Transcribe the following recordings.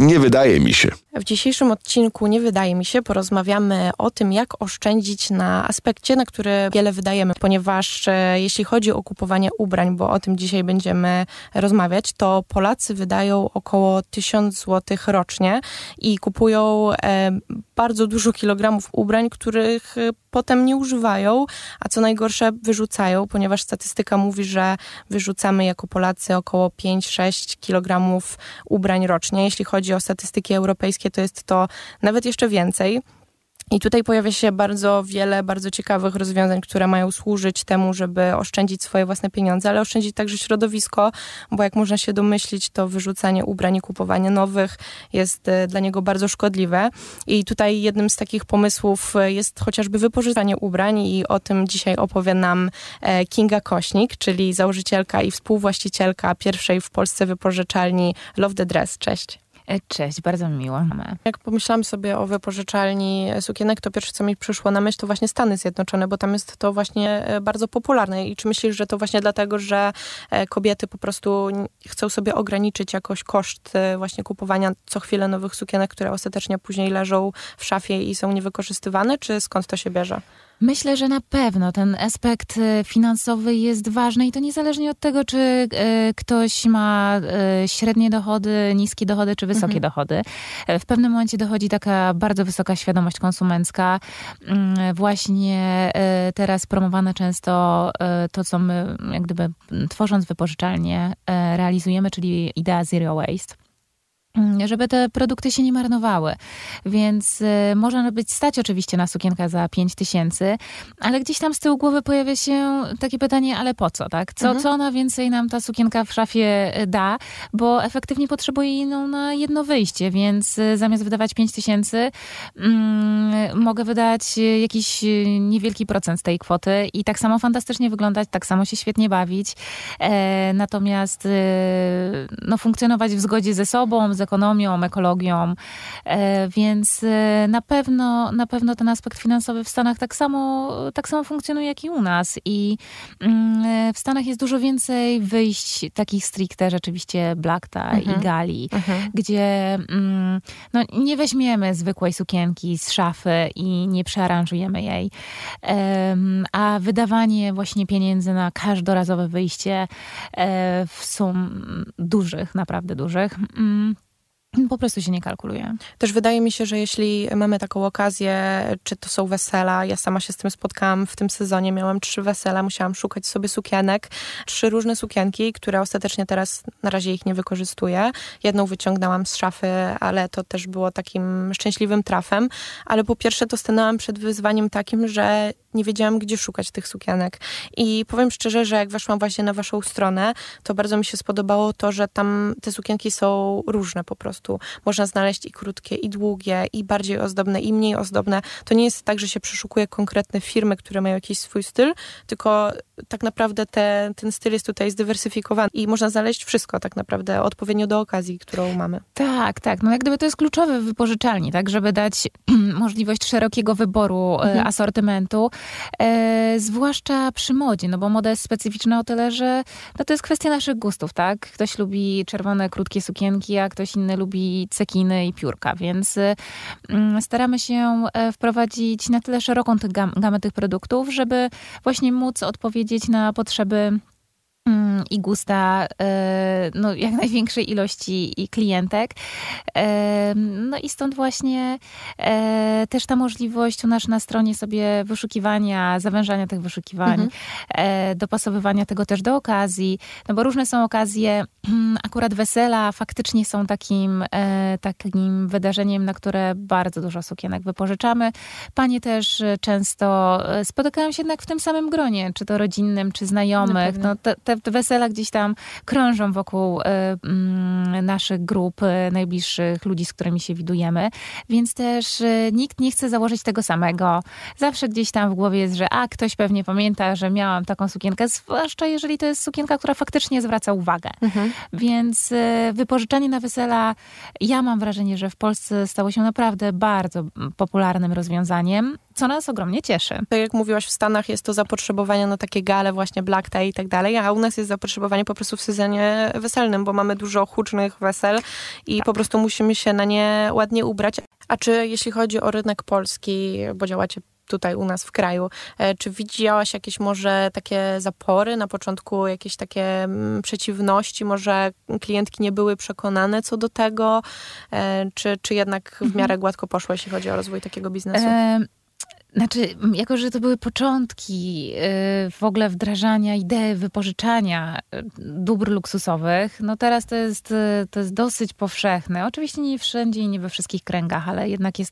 Nie wydaje mi się. W dzisiejszym odcinku Nie wydaje mi się porozmawiamy o tym, jak oszczędzić na aspekcie, na który wiele wydajemy, ponieważ jeśli chodzi o kupowanie ubrań, bo o tym dzisiaj będziemy rozmawiać, to Polacy wydają około 1000 zł rocznie i kupują bardzo dużo kilogramów ubrań, których potem nie używają, a co najgorsze wyrzucają, ponieważ statystyka mówi, że wyrzucamy jako Polacy około 5-6 kilogramów ubrań rocznie. Jeśli chodzi o statystyki europejskie, to jest to nawet jeszcze więcej. I tutaj pojawia się bardzo wiele bardzo ciekawych rozwiązań, które mają służyć temu, żeby oszczędzić swoje własne pieniądze, ale oszczędzić także środowisko, bo jak można się domyślić, to wyrzucanie ubrań i kupowanie nowych jest dla niego bardzo szkodliwe. I tutaj jednym z takich pomysłów jest chociażby wypożyczanie ubrań i o tym dzisiaj opowie nam Kinga Kośnik, czyli założycielka i współwłaścicielka pierwszej w Polsce wypożyczalni Love the Dress. Cześć. Cześć, bardzo mi miło. Jak pomyślałam sobie o wypożyczalni sukienek, to pierwsze, co mi przyszło na myśl, to właśnie Stany Zjednoczone, bo tam jest to właśnie bardzo popularne. I czy myślisz, że to właśnie dlatego, że kobiety po prostu chcą sobie ograniczyć jakoś koszt właśnie kupowania co chwilę nowych sukienek, które ostatecznie później leżą w szafie i są niewykorzystywane, czy skąd to się bierze? Myślę, że na pewno ten aspekt finansowy jest ważny i to niezależnie od tego, czy ktoś ma średnie dochody, niskie dochody, czy wysokie dochody. W pewnym momencie dochodzi taka bardzo wysoka świadomość konsumencka. Właśnie teraz promowane często to, co my jak gdyby tworząc wypożyczalnie realizujemy, czyli idea Zero Waste. Żeby te produkty się nie marnowały. Więc można być stać oczywiście na sukienkę za 5000, ale gdzieś tam z tyłu głowy pojawia się takie pytanie, ale po co, tak? Co ona więcej nam ta sukienka w szafie da? Bo efektywnie potrzebuje jej na jedno wyjście, więc zamiast wydawać 5000 mogę wydać jakiś niewielki procent z tej kwoty i tak samo fantastycznie wyglądać, tak samo się świetnie bawić. Natomiast funkcjonować w zgodzie ze sobą, z ekonomią, ekologią, więc na pewno ten aspekt finansowy w Stanach tak samo funkcjonuje jak i u nas i w Stanach jest dużo więcej wyjść takich stricte rzeczywiście black tie i gali, gdzie nie weźmiemy zwykłej sukienki z szafy i nie przearanżujemy jej, a wydawanie właśnie pieniędzy na każdorazowe wyjście w sum naprawdę dużych, po prostu się nie kalkuluje. Też wydaje mi się, że jeśli mamy taką okazję, czy to są wesela, ja sama się z tym spotkałam w tym sezonie, miałam 3 wesela, musiałam szukać sobie sukienek, 3 różne sukienki, które ostatecznie teraz na razie ich nie wykorzystuję. Jedną wyciągnęłam z szafy, ale to też było takim szczęśliwym trafem, ale po pierwsze to stanęłam przed wyzwaniem takim, że nie wiedziałam, gdzie szukać tych sukienek. I powiem szczerze, że jak weszłam właśnie na waszą stronę, to bardzo mi się spodobało to, że tam te sukienki są różne po prostu. Można znaleźć i krótkie, i długie, i bardziej ozdobne, i mniej ozdobne. To nie jest tak, że się przeszukuje konkretne firmy, które mają jakiś swój styl, tylko tak naprawdę ten styl jest tutaj zdywersyfikowany i można znaleźć wszystko tak naprawdę odpowiednio do okazji, którą mamy. Tak. Jak gdyby to jest kluczowe w wypożyczalni, tak, żeby dać możliwość szerokiego wyboru asortymentu, zwłaszcza przy modzie, bo moda jest specyficzna o tyle, że to jest kwestia naszych gustów, tak? Ktoś lubi czerwone, krótkie sukienki, a ktoś inny lubi cekiny i piórka, więc staramy się wprowadzić na tyle szeroką gamę tych produktów, żeby właśnie móc odpowiedzieć na potrzeby i gusta jak największej ilości klientek. I stąd właśnie też ta możliwość u nas na stronie sobie wyszukiwania, zawężania tych wyszukiwań, dopasowywania tego też do okazji, bo różne są okazje, akurat wesela faktycznie są takim wydarzeniem, na które bardzo dużo sukienek wypożyczamy. Panie też często spotykają się jednak w tym samym gronie, czy to rodzinnym, czy znajomych. Te wesela gdzieś tam krążą wokół naszych grup, najbliższych ludzi, z którymi się widujemy, więc też nikt nie chce założyć tego samego. Zawsze gdzieś tam w głowie jest, że ktoś pewnie pamięta, że miałam taką sukienkę, zwłaszcza jeżeli to jest sukienka, która faktycznie zwraca uwagę. Więc wypożyczanie na wesela, ja mam wrażenie, że w Polsce stało się naprawdę bardzo popularnym rozwiązaniem. co nas ogromnie cieszy. Tak jak mówiłaś, w Stanach jest to zapotrzebowanie na takie gale, właśnie black tie i tak dalej, a u nas jest zapotrzebowanie po prostu w sezonie weselnym, bo mamy dużo hucznych wesel i tak po prostu musimy się na nie ładnie ubrać. A czy jeśli chodzi o rynek polski, bo działacie tutaj u nas w kraju. Czy widziałaś jakieś może takie zapory na początku, jakieś takie przeciwności? Może klientki nie były przekonane co do tego? Czy jednak w miarę gładko poszło, jeśli chodzi o rozwój takiego biznesu? Znaczy, jako że to były początki w ogóle wdrażania idei wypożyczania dóbr luksusowych, no teraz to jest dosyć powszechne. Oczywiście nie wszędzie i nie we wszystkich kręgach, ale jednak jest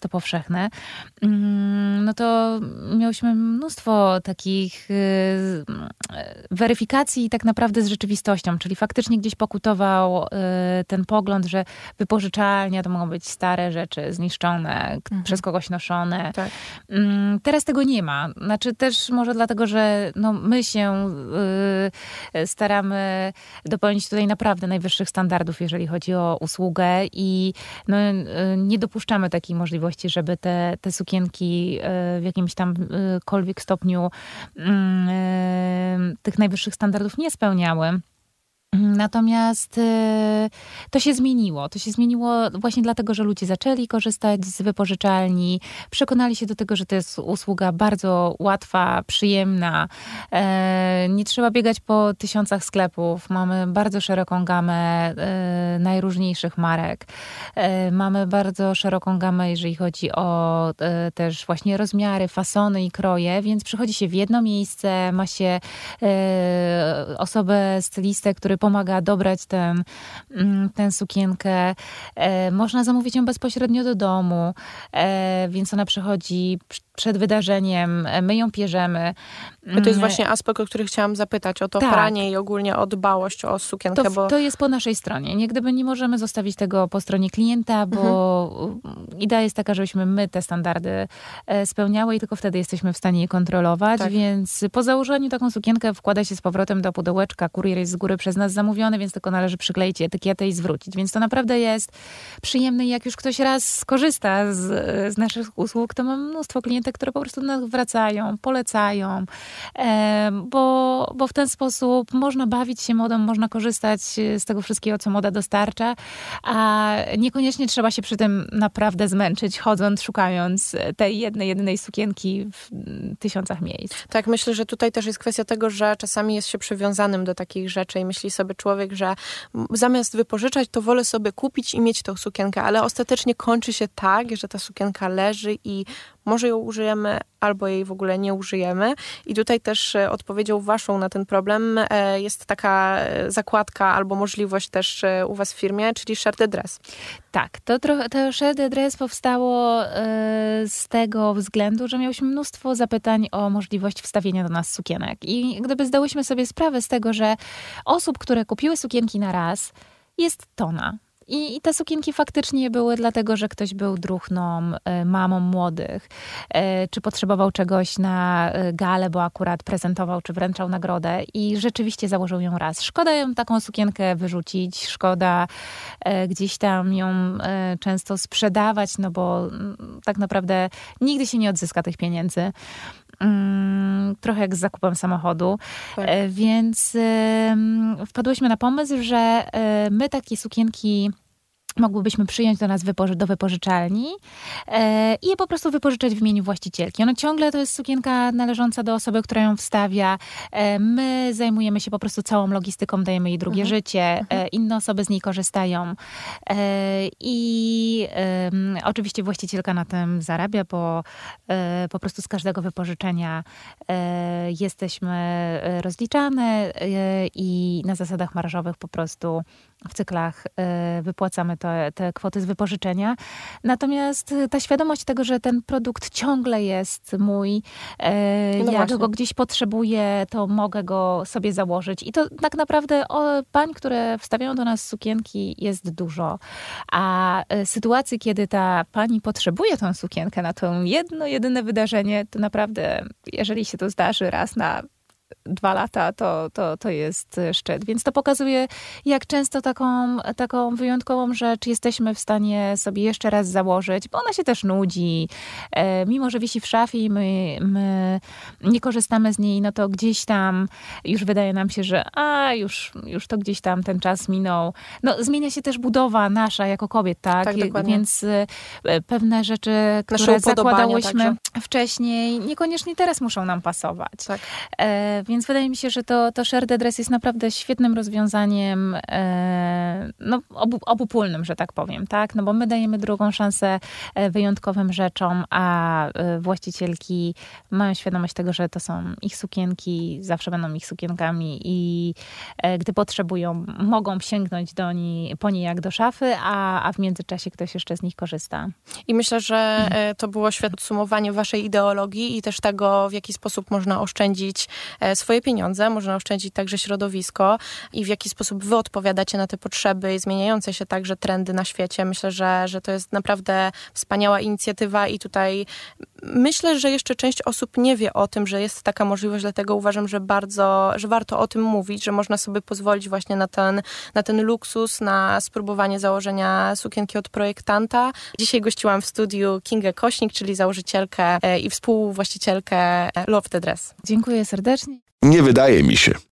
to powszechne. No to miałyśmy mnóstwo takich weryfikacji tak naprawdę z rzeczywistością, czyli faktycznie gdzieś pokutował ten pogląd, że wypożyczalnia to mogą być stare rzeczy, zniszczone, przez kogoś noszone. Tak. Teraz tego nie ma. Znaczy też może dlatego, że no, my się staramy dopełnić tutaj naprawdę najwyższych standardów, jeżeli chodzi o usługę i no, nie dopuszczamy takiej możliwości, żeby te sukienki w jakimś tam kolwiek stopniu tych najwyższych standardów nie spełniały. Natomiast to się zmieniło. To się zmieniło właśnie dlatego, że ludzie zaczęli korzystać z wypożyczalni, przekonali się do tego, że to jest usługa bardzo łatwa, przyjemna. Nie trzeba biegać po tysiącach sklepów. Mamy bardzo szeroką gamę najróżniejszych marek. Mamy bardzo szeroką gamę, jeżeli chodzi o też właśnie rozmiary, fasony i kroje, więc przychodzi się w jedno miejsce, ma się osobę, stylistę, który pomaga dobrać tę sukienkę. Można zamówić ją bezpośrednio do domu, więc ona przychodzi przed wydarzeniem, my ją pierzemy. To jest właśnie aspekt, o który chciałam zapytać, o to pranie i ogólnie o dbałość o sukienkę. To jest po naszej stronie. Nie gdyby nie możemy zostawić tego po stronie klienta, bo idea jest taka, żebyśmy my te standardy spełniały i tylko wtedy jesteśmy w stanie je kontrolować, więc po założeniu taką sukienkę wkłada się z powrotem do pudełeczka, kurier jest z góry przez nas zamówiony, więc tylko należy przykleić etykietę i zwrócić. Więc to naprawdę jest przyjemne i jak już ktoś raz skorzysta z naszych usług, to mam mnóstwo klientek, które po prostu do nas wracają, polecają, bo w ten sposób można bawić się modą, można korzystać z tego wszystkiego, co moda dostarcza, a niekoniecznie trzeba się przy tym naprawdę zmęczyć, chodząc, szukając tej jedynej sukienki w tysiącach miejsc. Tak, myślę, że tutaj też jest kwestia tego, że czasami jest się przywiązanym do takich rzeczy i myśli sobie człowiek, że zamiast wypożyczać, to wolę sobie kupić i mieć tą sukienkę, ale ostatecznie kończy się tak, że ta sukienka leży i może ją użyjemy, albo jej w ogóle nie użyjemy. I tutaj też odpowiedzią waszą na ten problem jest taka zakładka albo możliwość też u was w firmie, czyli Share the Dress. Tak, to Share the Dress powstało z tego względu, że miałyśmy mnóstwo zapytań o możliwość wstawienia do nas sukienek. I gdyby zdałyśmy sobie sprawę z tego, że osób, które kupiły sukienki na raz, jest tona. I te sukienki faktycznie były dlatego, że ktoś był druhną, mamą młodych, czy potrzebował czegoś na galę, bo akurat prezentował, czy wręczał nagrodę i rzeczywiście założył ją raz. Szkoda ją taką sukienkę wyrzucić, szkoda gdzieś tam ją często sprzedawać, no bo tak naprawdę nigdy się nie odzyska tych pieniędzy. Trochę jak z zakupem samochodu. Tak. Więc wpadłyśmy na pomysł, że my takie sukienki mogłybyśmy przyjąć do nas do wypożyczalni i je po prostu wypożyczać w imieniu właścicielki. Ono ciągle to jest sukienka należąca do osoby, która ją wstawia. My zajmujemy się po prostu całą logistyką, dajemy jej drugie życie. Inne osoby z niej korzystają. I oczywiście właścicielka na tym zarabia, bo po prostu z każdego wypożyczenia jesteśmy rozliczane i na zasadach marżowych po prostu w cyklach wypłacamy te kwoty z wypożyczenia. Natomiast ta świadomość tego, że ten produkt ciągle jest mój, ja go gdzieś potrzebuję, to mogę go sobie założyć. I to tak naprawdę pań, które wstawiają do nas sukienki, jest dużo. A sytuacji, kiedy ta pani potrzebuje tą sukienkę na to jedno, jedyne wydarzenie, to naprawdę, jeżeli się to zdarzy raz na 2 lata to jest szczyt. Więc to pokazuje, jak często taką wyjątkową rzecz jesteśmy w stanie sobie jeszcze raz założyć, bo ona się też nudzi. Mimo że wisi w szafie i my nie korzystamy z niej, no to gdzieś tam już wydaje nam się, że już to gdzieś tam ten czas minął. No, zmienia się też budowa nasza jako kobiet, tak? Dokładnie. Więc pewne rzeczy, które zakładałyśmy wcześniej, niekoniecznie teraz muszą nam pasować. Tak. Więc wydaje mi się, że to Share the Dress jest naprawdę świetnym rozwiązaniem obopólnym, że tak powiem, tak? No bo my dajemy drugą szansę wyjątkowym rzeczom, a właścicielki mają świadomość tego, że to są ich sukienki, zawsze będą ich sukienkami i gdy potrzebują, mogą sięgnąć po niej jak do szafy, a w międzyczasie ktoś jeszcze z nich korzysta. I myślę, że to było świetne podsumowanie waszej ideologii i też tego, w jaki sposób można oszczędzić swoje pieniądze, można oszczędzić także środowisko i w jaki sposób wy odpowiadacie na te potrzeby i zmieniające się także trendy na świecie. Myślę, że to jest naprawdę wspaniała inicjatywa i tutaj myślę, że jeszcze część osób nie wie o tym, że jest taka możliwość, dlatego uważam, że warto o tym mówić, że można sobie pozwolić właśnie na ten luksus, na spróbowanie założenia sukienki od projektanta. Dzisiaj gościłam w studiu Kingę Kośnik, czyli założycielkę i współwłaścicielkę Love the Dress. Dziękuję serdecznie. Nie wydaje mi się.